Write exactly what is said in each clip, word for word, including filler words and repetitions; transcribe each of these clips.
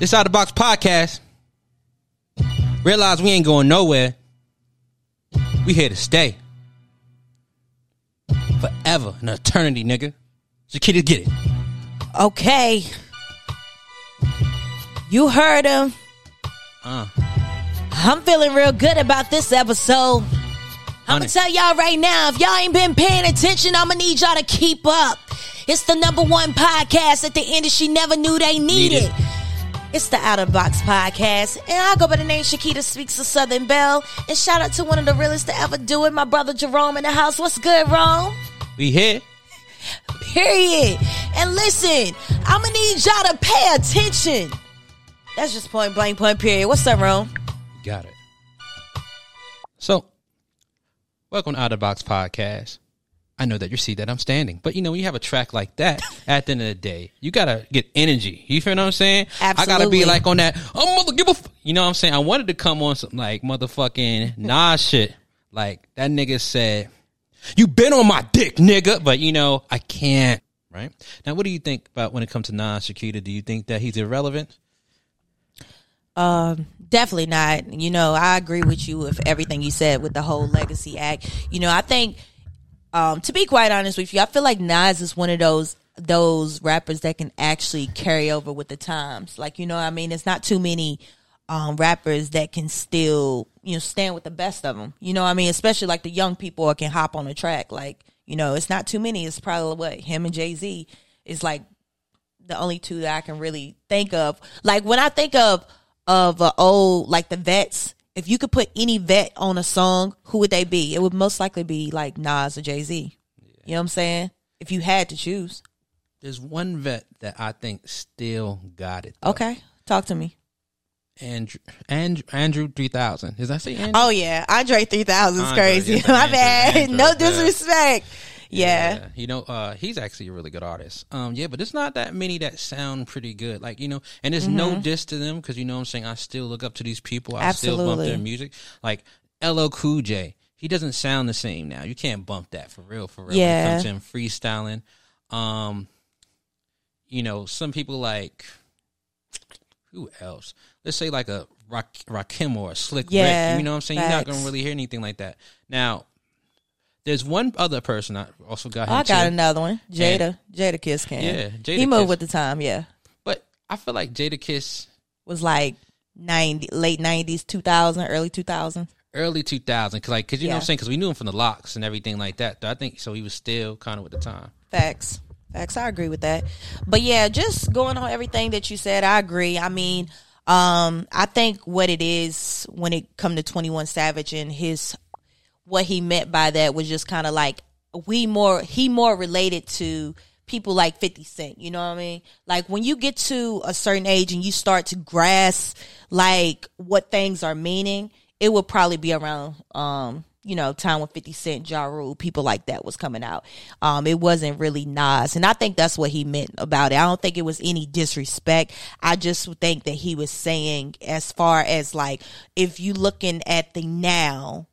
This Out of the Box podcast. Realize we ain't going nowhere. We here to stay. Forever. An eternity, nigga. Shakita, get it. Okay. You heard him. Uh. I'm feeling real good about this episode. I'm going to tell y'all right now, if y'all ain't been paying attention, I'm going to need y'all to keep up. It's the number one podcast that the industry never knew they needed. Need it. It's the Out of Box podcast, and I go by the name Shakita Speaks of Southern Bell. And shout out to one of the realest to ever do it, my brother Jerome in the house. What's good, Rome? We here. Period. And listen, I'm going to need y'all to pay attention. That's just point blank, point period. What's up, Rome? Got it. So, welcome to Out of Box Podcast. I know that you see that I'm standing, but you know, when you have a track like that, at the end of the day, you gotta get energy. You feel what I'm saying? Absolutely. I gotta be like on that, oh, mother, give a f-. You know what I'm saying? I wanted to come on some like motherfucking Nas shit. Like, that nigga said, you been on my dick, nigga, but you know, I can't, right? Now, what do you think about when it comes to Nas, Shakita? Do you think that he's irrelevant? Um, definitely not. You know, I agree with you with everything you said with the whole Legacy Act. You know, I think, um, to be quite honest with you, I feel like Nas is one of those those rappers that can actually carry over with the times. Like, you know what I mean? It's not too many um, rappers that can still, you know, stand with the best of them. You know what I mean? Especially like the young people that can hop on a track. Like, you know, it's not too many. It's probably what, him and Jay-Z is like the only two that I can really think of. Like, when I think of Of uh, old, like the vets, if you could put any vet on a song, who would they be? It would most likely be like Nas or Jay-Z. Yeah. You know what I'm saying? If you had to choose. There's one vet that I think still got it, though. Okay, talk to me. Andrew, Andrew, Andrew three thousand. Did I say Andrew? Oh, yeah. Andre three thousand is crazy. Yes, my Andrew, bad. Andrew, no disrespect. Yeah. yeah. You know, uh, he's actually a really good artist. Um, yeah, but there's not that many that sound pretty good. Like, you know, and there's mm-hmm. no diss to them because, you know what I'm saying, I still look up to these people. I Absolutely. still bump their music. Like, L L Cool J, he doesn't sound the same now. You can't bump that for real, for real. Yeah. When it comes in freestyling. Um, you know, some people like, who else? Let's say like a Rak- Rakim or a Slick yeah, Rick. You know what I'm saying? Facts. You're not going to really hear anything like that. Now, there's one other person I also got here I got too. Another one. Jada. Jadakiss came. Yeah. Jada he moved Kiss. With the time, yeah. But I feel like Jadakiss was like ninety late nineties, two thousand, early two thousand. Early two thousand. Because like, cause you yeah. know what I'm saying? Because we knew him from the Locks and everything like that. I think so he was still kind of with the time. Facts. Facts. I agree with that. But yeah, just going on everything that you said, I agree. I mean, um, I think what it is when it comes to twenty-one Savage and his... what he meant by that was just kind of like we more he more related to people like fifty Cent, you know what I mean? Like when you get to a certain age and you start to grasp like what things are meaning, it would probably be around um, you know, time when fifty Cent, Ja Rule, people like that was coming out. Um, it wasn't really Nas, and I think that's what he meant about it. I don't think it was any disrespect. I just think that he was saying as far as like if you looking at the now.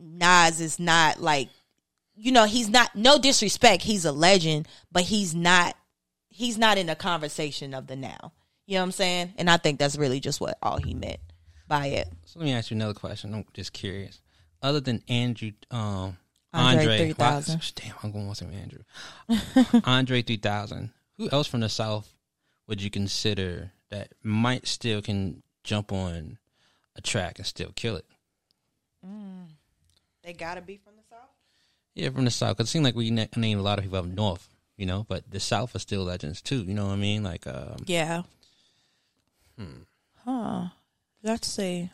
Nas is not like, you know, he's not, no disrespect, he's a legend, but he's not, he's not in the conversation of the now. You know what I'm saying? And I think that's really just what all he meant by it. So let me ask you another question. I'm just curious. Other than Andrew, um, Andre, Andre three thousand. Why, damn, I'm going to want some Andrew. Andre three thousand. Who else from the South would you consider that might still can jump on a track and still kill it? Mm. They gotta be from the South? Yeah, from the South. It seems like we na- named a lot of people up north, you know, but the South are still legends too, you know what I mean? Like, um, yeah. Hmm. Huh. Let's see.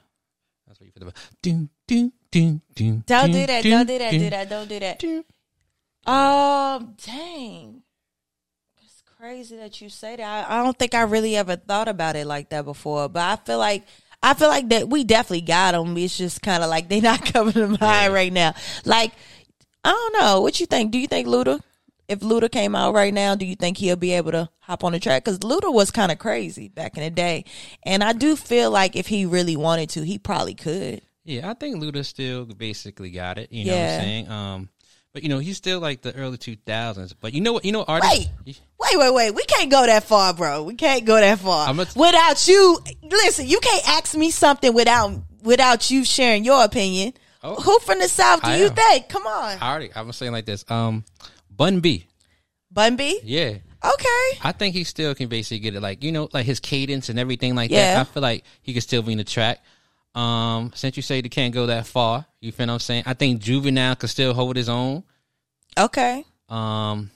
That's what you put the do, do, do, do. Don't do that, don't do that, do that, don't do that. Um, dang. It's crazy that you say that. I, I don't think I really ever thought about it like that before, but I feel like I feel like that we definitely got them. It's just kind of like they're not coming to mind yeah. right now. Like, I don't know. What you think? Do you think Luda, if Luda came out right now, do you think he'll be able to hop on the track? Because Luda was kind of crazy back in the day. And I do feel like if he really wanted to, he probably could. Yeah, I think Luda still basically got it. You know yeah. what I'm saying? Um, But, you know, he's still like the early two thousands. But you know what? You know, artists. Wait, wait, wait, wait. We can't go that far, bro. We can't go that far. T- without you, listen, you can't ask me something without without you sharing your opinion. Oh, who from the South do I you am. think? Come on. I already, I was saying like this. Um, Bun B. Bun B? Yeah. Okay. I think he still can basically get it. Like, you know, like his cadence and everything like yeah. that. I feel like he could still be in the track. Um, since you say they can't go that far, you feel what I'm saying? I think Juvenile could still hold his own. Okay. Um,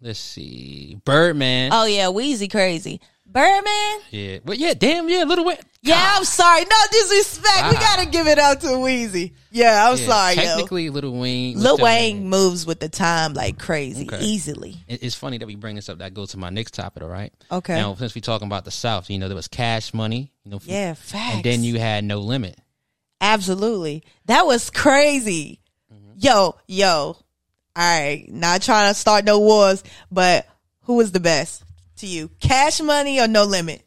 let's see. Birdman. Oh yeah, Wheezy crazy. Birdman? Yeah. But yeah, damn, yeah, Lil Wayne. Yeah, God. I'm sorry. No disrespect. Wow. We gotta give it up to Wheezy. Yeah, I'm yeah, sorry. Technically, yo. Lil Wayne. Lil Wayne moves with the time like crazy, okay. easily. It's funny that we bring this up. That goes to my next topic, all right? Okay. Now, since we're talking about the South, you know, there was Cash Money. You know, yeah, facts. And then you had No Limit. Absolutely. That was crazy. Mm-hmm. Yo, yo. All right, not trying to start no wars, but who was the best to you? Cash Money or No Limit?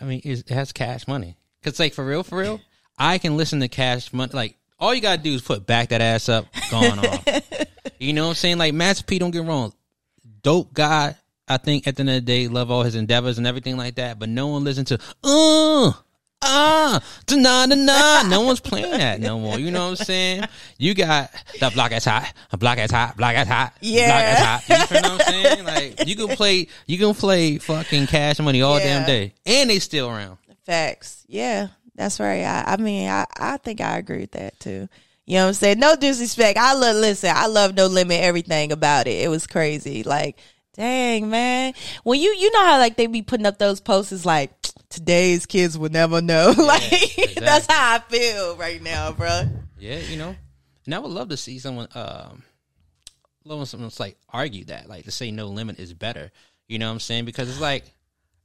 I mean, it has Cash Money. Because, like, for real, for real, I can listen to Cash Money. Like, all you got to do is put Back That Ass Up, gone off. You know what I'm saying? Like, Master P, don't get wrong. Dope guy, I think, at the end of the day, love all his endeavors and everything like that. But no one listens to, uh, ah, da-na, da-na. No one's playing that no more. You know what I'm saying? You got the block is hot, block is hot, block is hot, yeah. block is hot. You know what I'm saying? Like, you can play, you can play fucking Cash Money all yeah. damn day, and they still around. Facts, yeah, that's right. I, I mean, I, I think I agree with that too. You know what I'm saying? No disrespect. I love listen. I love No Limit. Everything about it. It was crazy. Like, dang man, when you you know how like they be putting up those posters like. Today's kids will never know. Yeah, like exactly. That's how I feel right now, bro. Yeah, you know. And I would love to see someone, um, love someone's like argue that, like to say No Limit is better. You know what I'm saying? Because it's like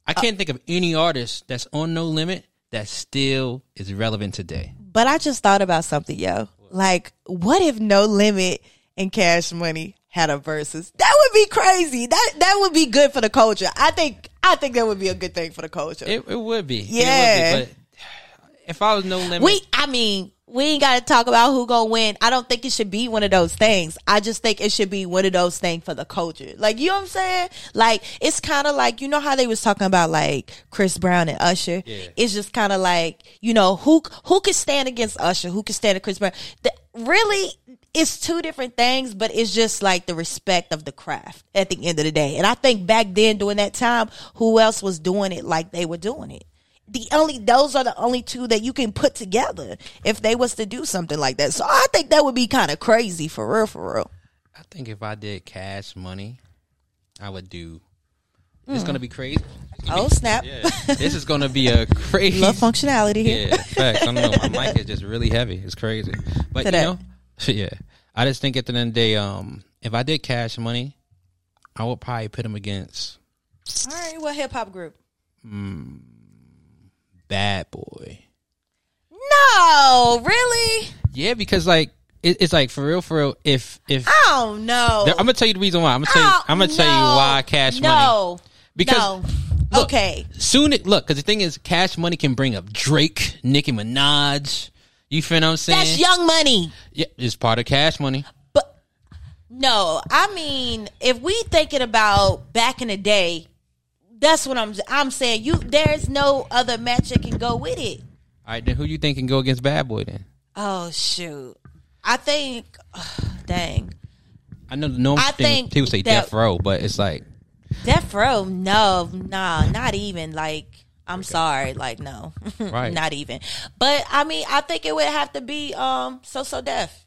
I can't uh, think of any artist that's on No Limit that still is relevant today. But I just thought about something, yo. Like, what if No Limit and Cash Money had a versus? That would be crazy. That that would be good for the culture. I think. I think that would be a good thing for the culture. It, it would be. Yeah. It would be, but if I was No Limit. We, I mean, we ain't got to talk about who going to win. I don't think it should be one of those things. I just think it should be one of those things for the culture. Like, you know what I'm saying? Like, it's kind of like, you know how they was talking about, like, Chris Brown and Usher? Yeah. It's just kind of like, you know, who who could stand against Usher? Who could stand against Chris Brown? The, really, it's two different things, but it's just like the respect of the craft at the end of the day. And I think back then during that time, who else was doing it like they were doing it? The only those are the only two that you can put together if they was to do something like that. So I think that would be kind of crazy for real, for real. I think if I did Cash Money, I would do. Mm. It's gonna be crazy. Oh snap! Yeah. This is gonna be a crazy. Love functionality here. Yeah, facts. I don't know. My mic is just really heavy. It's crazy, but Today. you know, yeah. I just think at the end of the day, um, if I did Cash Money, I would probably put him against. All right, what hip hop group? Hmm. Bad Boy. No, really? Yeah, because like it, it's like for real, for real. If if I don't know, I'm gonna tell you the reason why. I'm gonna tell you. I'm gonna no, tell you why Cash no, Money. No, because no. Look, okay. Soon it look because the thing is, Cash Money can bring up Drake, Nicki Minaj. You feel what I'm saying? That's Young Money. Yeah, it's part of Cash Money. But no, I mean, if we thinking about back in the day. That's what I'm I'm saying. You there's no other match that can go with it. All right, then who you think can go against Bad Boy then? Oh shoot. I think oh, dang. I know no I thing, think people say that, Death Row, but it's like Death Row, no, nah, not even like I'm okay. sorry, like no. Right. Not even. But I mean I think it would have to be um So So Def.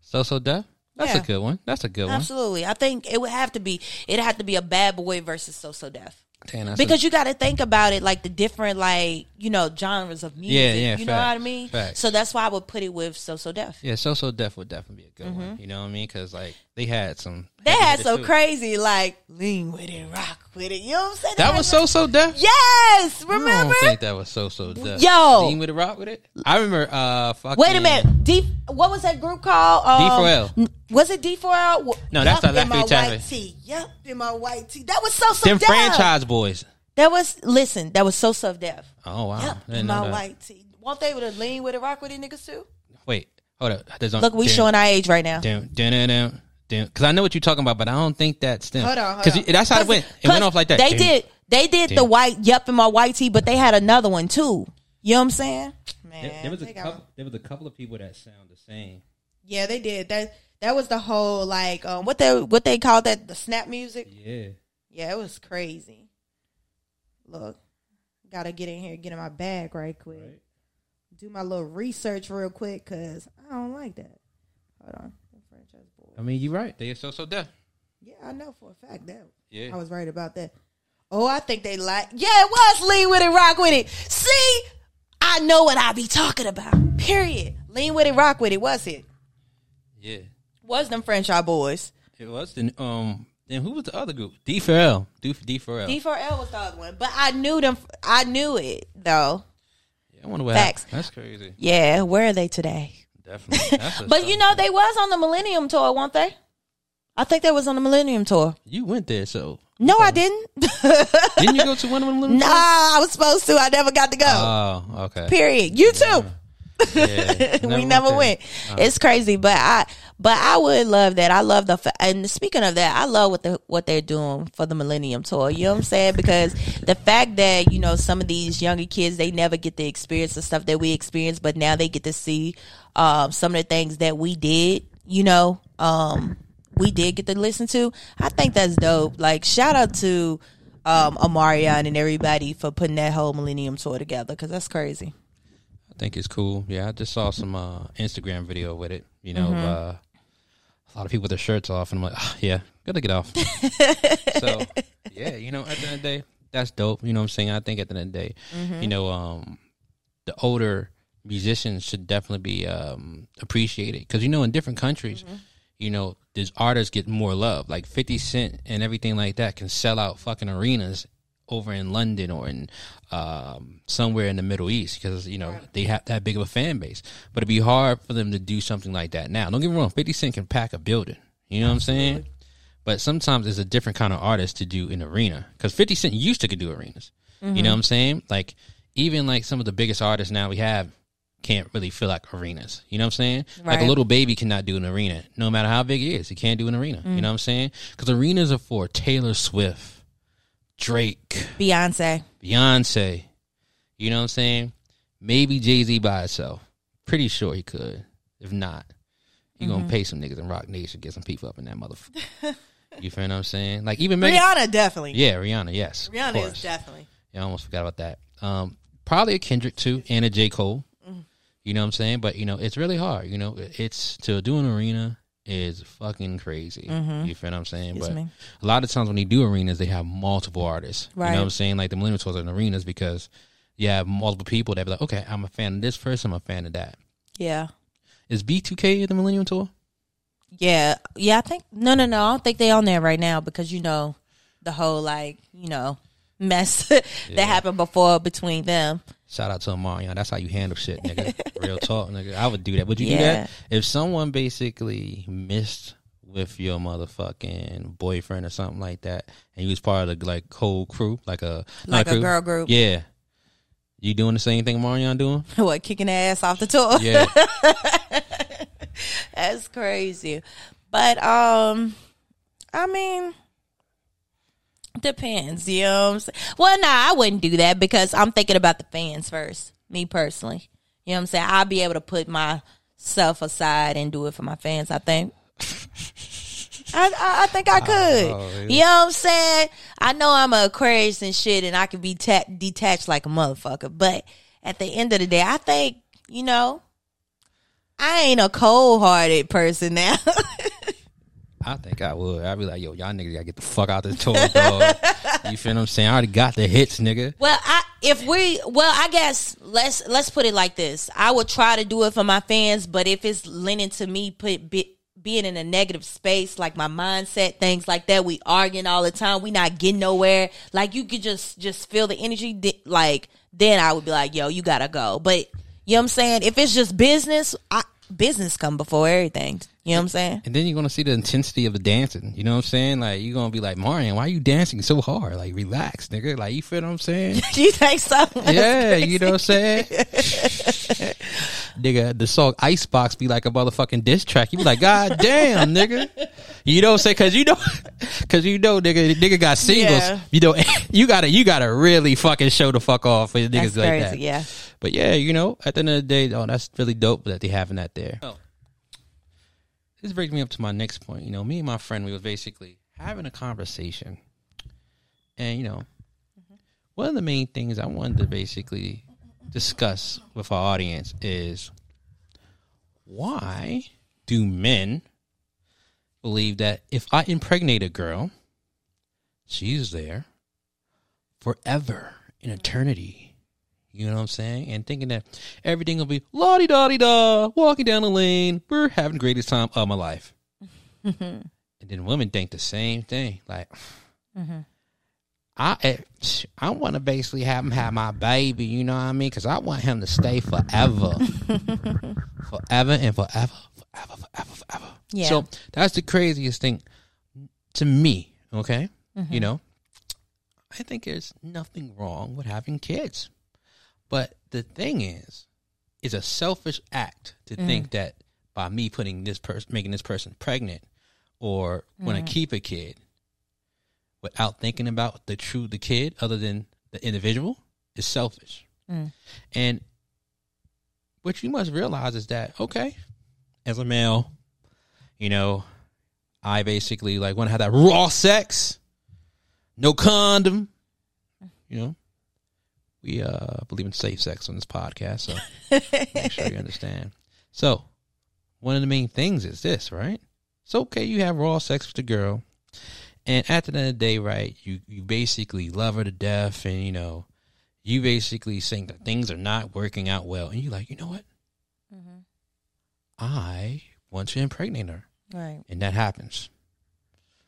So So Def? That's yeah. a good one. That's a good Absolutely. one. Absolutely. I think it would have to be it'd have to be a Bad Boy versus So So Def. Damn, because a, you got to think about it like the different like you know genres of music yeah, yeah, you fact, know what I mean fact. So that's why I would put it with So So Def. Yeah, So So Def would definitely be a good mm-hmm. one, you know what I mean, because like they had some they had some crazy like lean with it, rock with it, you know what I'm saying, that, that was So So Def. Yes, remember I don't think that was So So Def. Yo, lean with it, rock with it. I remember uh fucking wait a minute D, what was that group called um, D four L. Was it D four L? No, that's our last few times. Yep, in my white tee. That was So So Def. Them Franchise Boys. That was, listen, that was So So Def. Oh, wow. Yep, in my white tee. Won't they to lean with it, rock with it niggas too? Wait, hold up. Look, we showing our age right now. Down, down, down, Damn, because I know what you're talking about, but I don't think that's them. Hold on, because that's how it went. It went off like that. They damn. did, they did damn. the white yep in my white tee, but they had another one too. You know what I'm saying? Man, there, there was a couple. There was a couple of people that sound the same. Yeah, they did. That that was the whole like um, what they what they called that the snap music. Yeah, yeah, it was crazy. Look, gotta get in here, get in my bag right quick. Right. Do my little research real quick because I don't like that. Hold on. I mean, you're right. They are so, so deaf. Yeah, I know for a fact that. Yeah. I was right about that. Oh, I think they like. Yeah, it was Lean With It, Rock With It. See, I know what I be talking about. Period. Lean With It, Rock With It, was it? Yeah. Was them Franchise Boys. It was. Then um, then who was the other group? D four L. D four L. D four L was the other one. But I knew them. I knew it, though. Yeah, I wonder what Facts. happened. That's crazy. Yeah, where are they today? Definitely. But you know thing. They was on the Millennium Tour, weren't they? I think they was on the Millennium Tour. You went there, so no, so. I didn't. Didn't you go to one of them? Nah, tours? I was supposed to. I never got to go. Oh, okay. Period. You yeah. too. Yeah, never we never went. went. Uh-huh. It's crazy, but I, but I would love that. I love the and speaking of that, I love what the what they're doing for the Millennium Tour. You know what I'm saying? Because the fact that you know some of these younger kids, they never get the experience the stuff that we experience, but now they get to see um, some of the things that we did. You know, um, we did get to listen to. I think that's dope. Like shout out to um, Omarion and everybody for putting that whole Millennium Tour together because that's crazy. I think it's cool. Yeah, I just saw some uh, Instagram video with it. You know, mm-hmm. uh, a lot of people with their shirts off, and I'm like, oh, yeah, gotta get off. So, yeah, you know, at the end of the day, that's dope. You know what I'm saying? I think at the end of the day, mm-hmm. you know, um, the older musicians should definitely be um, appreciated. Because, you know, in different countries, mm-hmm. you know, these artists get more love. Like fifty Cent and everything like that can sell out fucking arenas over in London or in um, somewhere in the Middle East because, you know, right. they have that big of a fan base. But it'd be hard for them to do something like that now. Don't get me wrong, fifty Cent can pack a building. You know Absolutely. what I'm saying? But sometimes it's a different kind of artist to do an arena because fifty Cent used to could do arenas. Mm-hmm. You know what I'm saying? Like, even, like, some of the biggest artists now we have can't really feel like arenas. You know what I'm saying? Right. Like, a little baby cannot do an arena, no matter how big it is. He can't do an arena. Mm-hmm. You know what I'm saying? Because arenas are for Taylor Swift, Drake, Beyonce, Beyonce, you know what I'm saying? Maybe Jay-Z by itself. Pretty sure he could. If not, you mm-hmm. gonna pay some niggas in Rock Nation, get some people up in that motherfucker. You feel what I'm saying? Like even Meg- Rihanna, definitely. Yeah, Rihanna, yes. Rihanna is definitely. Yeah, I almost forgot about that. Um, probably a Kendrick too, and a J. Cole. Mm-hmm. You know what I'm saying? But you know, it's really hard. You know, it's to do an arena is fucking crazy. Mm-hmm. You feel what I'm saying? Excuse but me. A lot of times when they do arenas, they have multiple artists. Right. You know what I'm saying? Like the Millennium Tours and arenas because you have multiple people that be like, okay, I'm a fan of this person, I'm a fan of that. Yeah. Is B two K at the Millennium Tour? Yeah. Yeah, I think no no no. I don't think they on there right now because you know the whole like, you know, mess that yeah. happened before between them. Shout out to Omarion. That's how you handle shit, nigga. Real talk, nigga. I would do that. Would you yeah. do that? If someone basically missed with your motherfucking boyfriend or something like that, and you was part of the like whole crew, like a like a crew. girl group, yeah. You doing the same thing Omarion doing? What, kicking their ass off the tour? Yeah, that's crazy. But um, I mean. Depends, you know what I'm saying? Well, nah, I wouldn't do that because I'm thinking about the fans first, me personally. You know what I'm saying? I'll be able to put myself aside and do it for my fans, I think. I, I, I think I could. Oh, yeah. You know what I'm saying? I know I'm an Aquarius and shit, and I can be ta- detached like a motherfucker. But at the end of the day, I think, you know, I ain't a cold-hearted person now. I think I would. I'd be like, yo, y'all niggas gotta get the fuck out this tour, dog. You feel what I'm saying? I already got the hits, nigga. Well, I if we well, I guess let's let's put it like this. I would try to do it for my fans, but if it's leaning to me put be, being in a negative space, like my mindset, things like that, we arguing all the time, we not getting nowhere. Like you could just just feel the energy. Like then I would be like, yo, you gotta go. But you know what I'm saying? If it's just business, I business come before everything. You know what I'm saying? And then you're gonna see the intensity of the dancing. You know what I'm saying? Like, you're gonna be like, Marion, why are you dancing so hard? Like, relax, nigga. Like, you feel what I'm saying? You think so? That's yeah, crazy. You know what I'm saying? Nigga, the song Icebox be like a motherfucking diss track. You be like, God damn, nigga. You know what I'm saying? Cause you know Cause you know, nigga, nigga got singles. Yeah. You know, you gotta you gotta really fucking show the fuck off for niggas that's like crazy, that. Yeah. But yeah, you know, at the end of the day, oh, that's really dope that they having that there. Oh. This brings me up to my next point. You know, me and my friend, we was basically having a conversation. And, you know, mm-hmm. one of the main things I wanted to basically discuss with our audience is why do men believe that if I impregnate a girl, she's there forever in eternity? You know what I'm saying? And thinking that everything will be la-di-da-di-da, walking down the lane, we're having the greatest time of my life. And then women think the same thing. Like, mm-hmm. I I want to basically have him have my baby, you know what I mean? Because I want him to stay forever. Forever and forever, forever, forever, forever. Yeah. So that's the craziest thing to me, okay? Mm-hmm. You know, I think there's nothing wrong with having kids. But the thing is, it's a selfish act to mm. think that by me putting this person, making this person pregnant, or mm. when I keep a kid, without thinking about the true the kid other than the individual, is selfish. Mm. And what you must realize is that, okay, as a male, you know, I basically like want to have that raw sex, no condom, you know. We uh, believe in safe sex on this podcast, so make sure you understand. So, one of the main things is this, right? It's okay, you have raw sex with the girl, and at the end of the day, right, you, you basically love her to death, and, you know, you basically think that things are not working out well, and you're like, you know what? Mm-hmm. I want to impregnate her. Right. And that happens.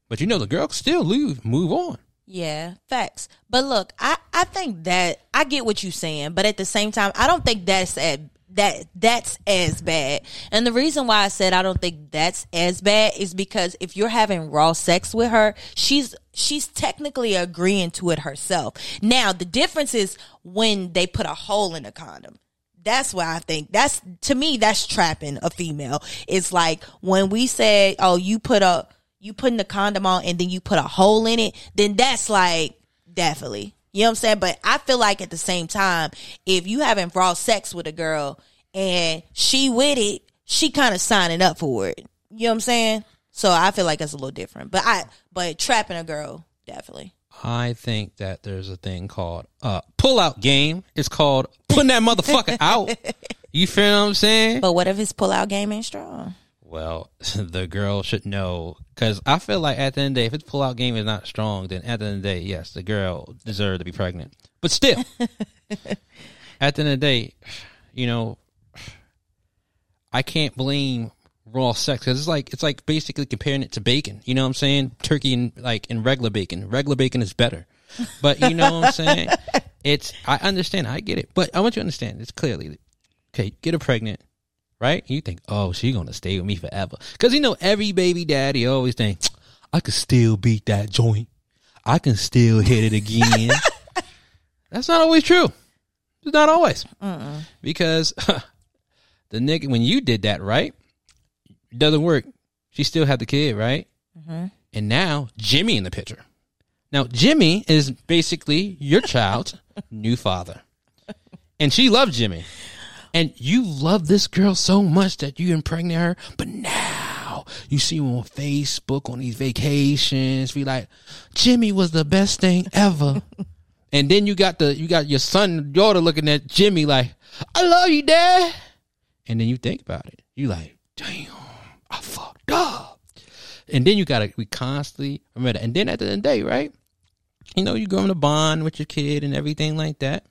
But, you know, the girl can still leave, move on. Yeah, facts. But look, I, I think that I get what you're saying, but at the same time, I don't think that's at, that that's as bad. And the reason why I said I don't think that's as bad is because if you're having raw sex with her, she's she's technically agreeing to it herself. Now, the difference is when they put a hole in a condom. That's why I think that's, to me, that's trapping a female. It's like when we say, oh, you put a you putting the condom on and then you put a hole in it, then that's like, definitely. You know what I'm saying? But I feel like at the same time, if you having raw sex with a girl and she with it, she kind of signing up for it. You know what I'm saying? So I feel like that's a little different. But I, but trapping a girl, definitely. I think that there's a thing called uh, pull-out game. It's called putting that motherfucker out. You feel what I'm saying? But what if his pull-out game ain't strong? Well, the girl should know, because I feel like at the end of the day, if its pull-out game is not strong, then at the end of the day, yes, the girl deserved to be pregnant. But still, at the end of the day, you know, I can't blame raw sex, because it's like, it's like basically comparing it to bacon. You know what I'm saying? Turkey and like and regular bacon. Regular bacon is better. But you know what I'm saying? It's I understand. I get it. But I want you to understand this clearly. Okay, get her pregnant. Right? You think, oh, she's going to stay with me forever. Because, you know, every baby daddy always think, I could still beat that joint. I can still hit it again. That's not always true. It's not always. Uh-uh. Because huh, the nigga, when you did that, right, it doesn't work. She still had the kid, right? Mm-hmm. And now Jimmy in the picture. Now, Jimmy is basically your child's new father. And she loved Jimmy. And you love this girl so much that you impregnate her, but now you see him on Facebook on these vacations. Be like, Jimmy was the best thing ever. And then you got the you got your son and daughter looking at Jimmy like, I love you, Dad. And then you think about it. You like, damn, I fucked up. And then you gotta we constantly remember that. And then at the end of the day, right? You know, you're going to bond with your kid and everything like that.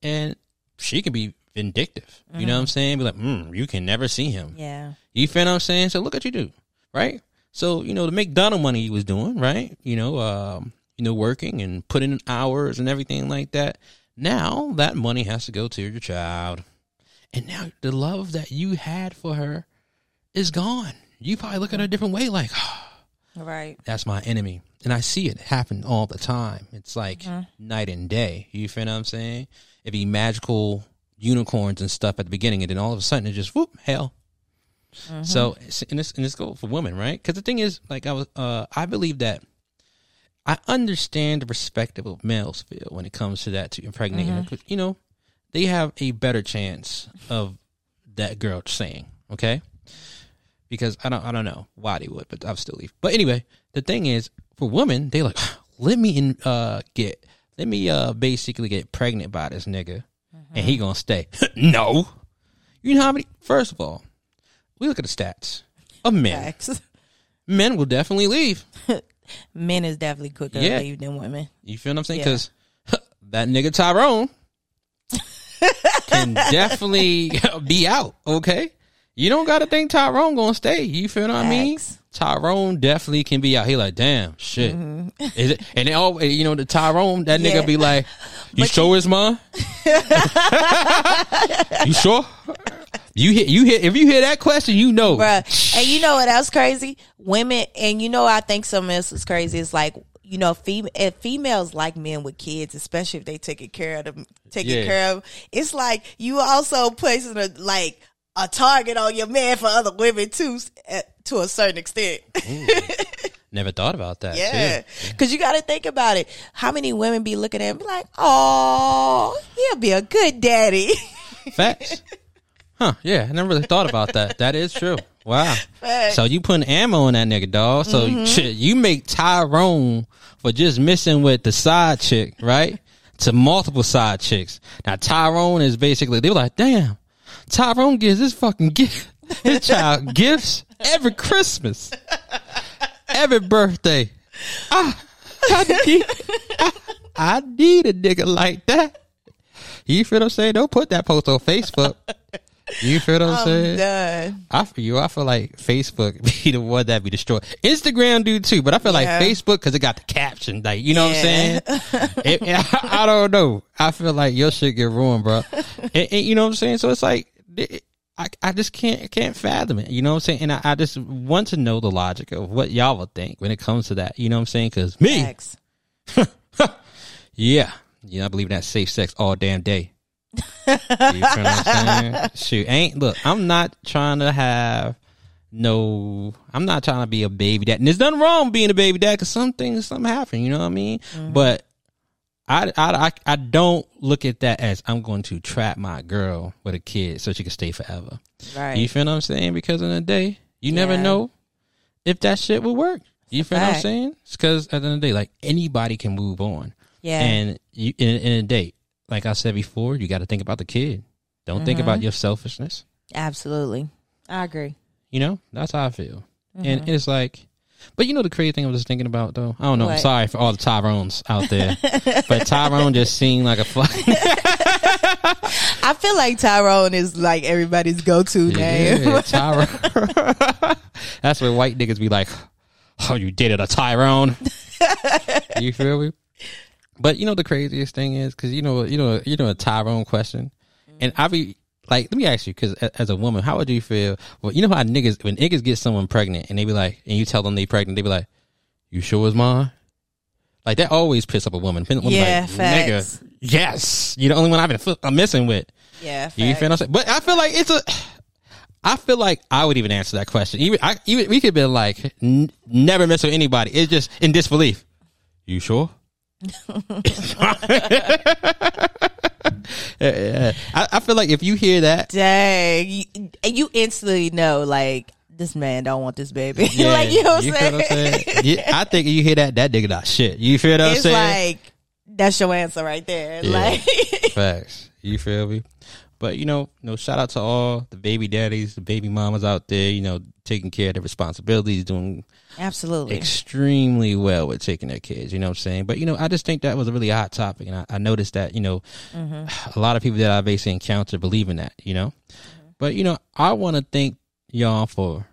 And she can be vindictive, you mm-hmm. know what I'm saying? Be like, mm, you can never see him. Yeah, you feel what I'm saying? So look what you do, right? So you know the McDonald money he was doing, right? You know, um, you know, working and putting in hours and everything like that. Now that money has to go to your child, And now the love that you had for her is gone. You probably look at her a different way, like, oh, right, that's my enemy. And I see it happen all the time. It's like mm-hmm. night and day. You feel what I'm saying? It'd be magical unicorns and stuff at the beginning, and then all of a sudden it's just whoop, hell. Mm-hmm. So, and this and this goes for women, right? Because the thing is, like I was, uh, I believe that I understand the perspective of males feel when it comes to that, to impregnating. Mm-hmm. You know, they have a better chance of that girl saying, okay, because I don't, I don't know why they would, but I'll still leave. But anyway, the thing is, for women, they like, let me in, uh, get, let me uh, basically get pregnant by this nigga, mm-hmm. and he gonna stay. No, you know how many? First of all, we look at the stats of men. Facts. Men will definitely leave. Men is definitely quicker yeah. to leave than women. You feel what I'm saying? Because yeah. that nigga Tyrone can definitely be out. Okay, you don't gotta think Tyrone gonna stay. You feel what Facts. I mean? Tyrone definitely can be out. He like, damn, shit. Mm-hmm. Is it? And they all, you know, the Tyrone, that nigga yeah. be like, you but sure it's mine? You sure? You hear, you hear, if you hear that question, you know. Bruh. And you know what else crazy? Women, and you know, I think something else is crazy. It's like, you know, fem- if females like men with kids, especially if they take it care of them, take yeah. it care of, it's like you also placing a, like, a target on your man for other women too, to a certain extent. Never thought about that. Yeah, because you got to think about it. How many women be looking at him like, "Oh, he'll be a good daddy." Facts, huh? Yeah, I never really thought about that. That is true. Wow. Facts. So you putting ammo on that nigga, dog. So mm-hmm. shit, you make Tyrone for just missing with the side chick, right? To multiple side chicks. Now Tyrone is basically they were like, "Damn." Tyrone gives his fucking gift, his child gifts every Christmas, every birthday. I, I, need, I, I need a nigga like that. You feel what I'm saying? Don't put that post on Facebook. You feel what I'm, I'm saying? Done. I feel you. I feel like Facebook be the one that be destroyed. Instagram do too, but I feel yeah. like Facebook because it got the caption. Like you know yeah. what I'm saying? it, it, I don't know. I feel like your shit get ruined, bro. and, and you know what I'm saying? So it's like it, I I just can't can't fathom it. You know what I'm saying? And I, I just want to know the logic of what y'all would think when it comes to that. You know what I'm saying? Because me, yeah, yeah, I believe in that safe sex all damn day. You know what I'm saying? Shoot, ain't look. I'm not trying to have no. I'm not trying to be a baby dad, and there's nothing wrong being a baby dad because some things, something happen. You know what I mean? Mm-hmm. But I, I, I, I don't look at that as I'm going to trap my girl with a kid so she can stay forever. Right? You feel what I'm saying? Because in the day, you yeah. never know if that shit will work. You feel fact. What I'm saying? Because at the end of the day, like anybody can move on. Yeah, and you in, in a day. Like I said before, you got to think about the kid. Don't mm-hmm. think about your selfishness. Absolutely. I agree. You know, that's how I feel. Mm-hmm. And it's like, but you know the crazy thing I was thinking about, though? I don't know. What? I'm sorry for all the Tyrones out there. But Tyrone just seemed like a fucking... I feel like Tyrone is like everybody's go-to name. Yeah, Tyrone. That's where white niggas be like, oh, you dated a Tyrone. You feel me? But you know the craziest thing is because you know you know you know a Tyrone question, and I be like, let me ask you because as a woman, how would you feel? Well, you know how niggas when niggas get someone pregnant and they be like, and you tell them they pregnant, they be like, you sure it's mine? Like that always pisses up a woman. woman yeah, like, facts. Nigga, yes, you're the only one I've been f- I'm messing with. Yeah, you facts. Feel what I'm saying? But I feel like it's a. I feel like I would even answer that question. Even I even we could be like, n- never mess with anybody. It's just in disbelief. You sure? I, I feel like if you hear that, dang, you, you instantly know, like this man don't want this baby. Yeah, like you know what, you what I'm saying. Yeah, I think you hear that, that nigga not shit. You feel what I'm it's saying? Like that's your answer right there. Yeah. Like facts. You feel me? But you know, you know, shout out to all the baby daddies, the baby mamas out there. You know, taking care of their responsibilities, doing. Absolutely. Extremely well with taking their kids, you know what I'm saying? But, you know, I just think that was a really hot topic. And I, I noticed that, you know, mm-hmm. a lot of people that I basically encounter believe in that, you know? Mm-hmm. But, you know, I want to thank y'all for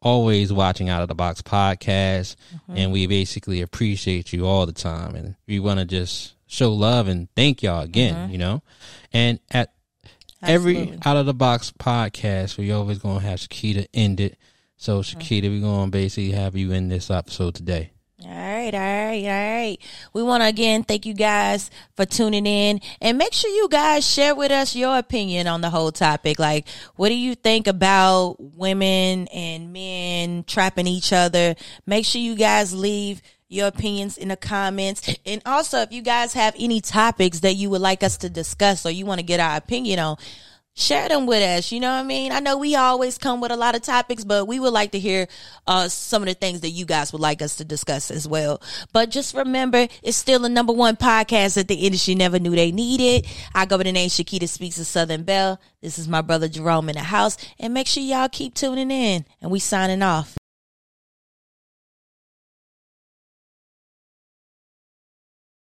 always watching Out of the Box podcast. Mm-hmm. And we basically appreciate you all the time. And we want to just show love and thank y'all again, mm-hmm. you know? And at Absolutely. Every Out of the Box podcast, we always going to have Shakita end it. So, Shakita, mm-hmm. we're going to basically have you in this episode today. All right, all right, all right. We want to, again, thank you guys for tuning in. And make sure you guys share with us your opinion on the whole topic. Like, what do you think about women and men trapping each other? Make sure you guys leave your opinions in the comments. And also, if you guys have any topics that you would like us to discuss or you want to get our opinion on, share them with us, you know what I mean? I know we always come with a lot of topics, but we would like to hear uh, some of the things that you guys would like us to discuss as well. But just remember, it's still the number one podcast that the industry never knew they needed. I go by the name Shakita Speaks of Southern Bell. This is my brother Jerome in the house. And make sure y'all keep tuning in. And we signing off.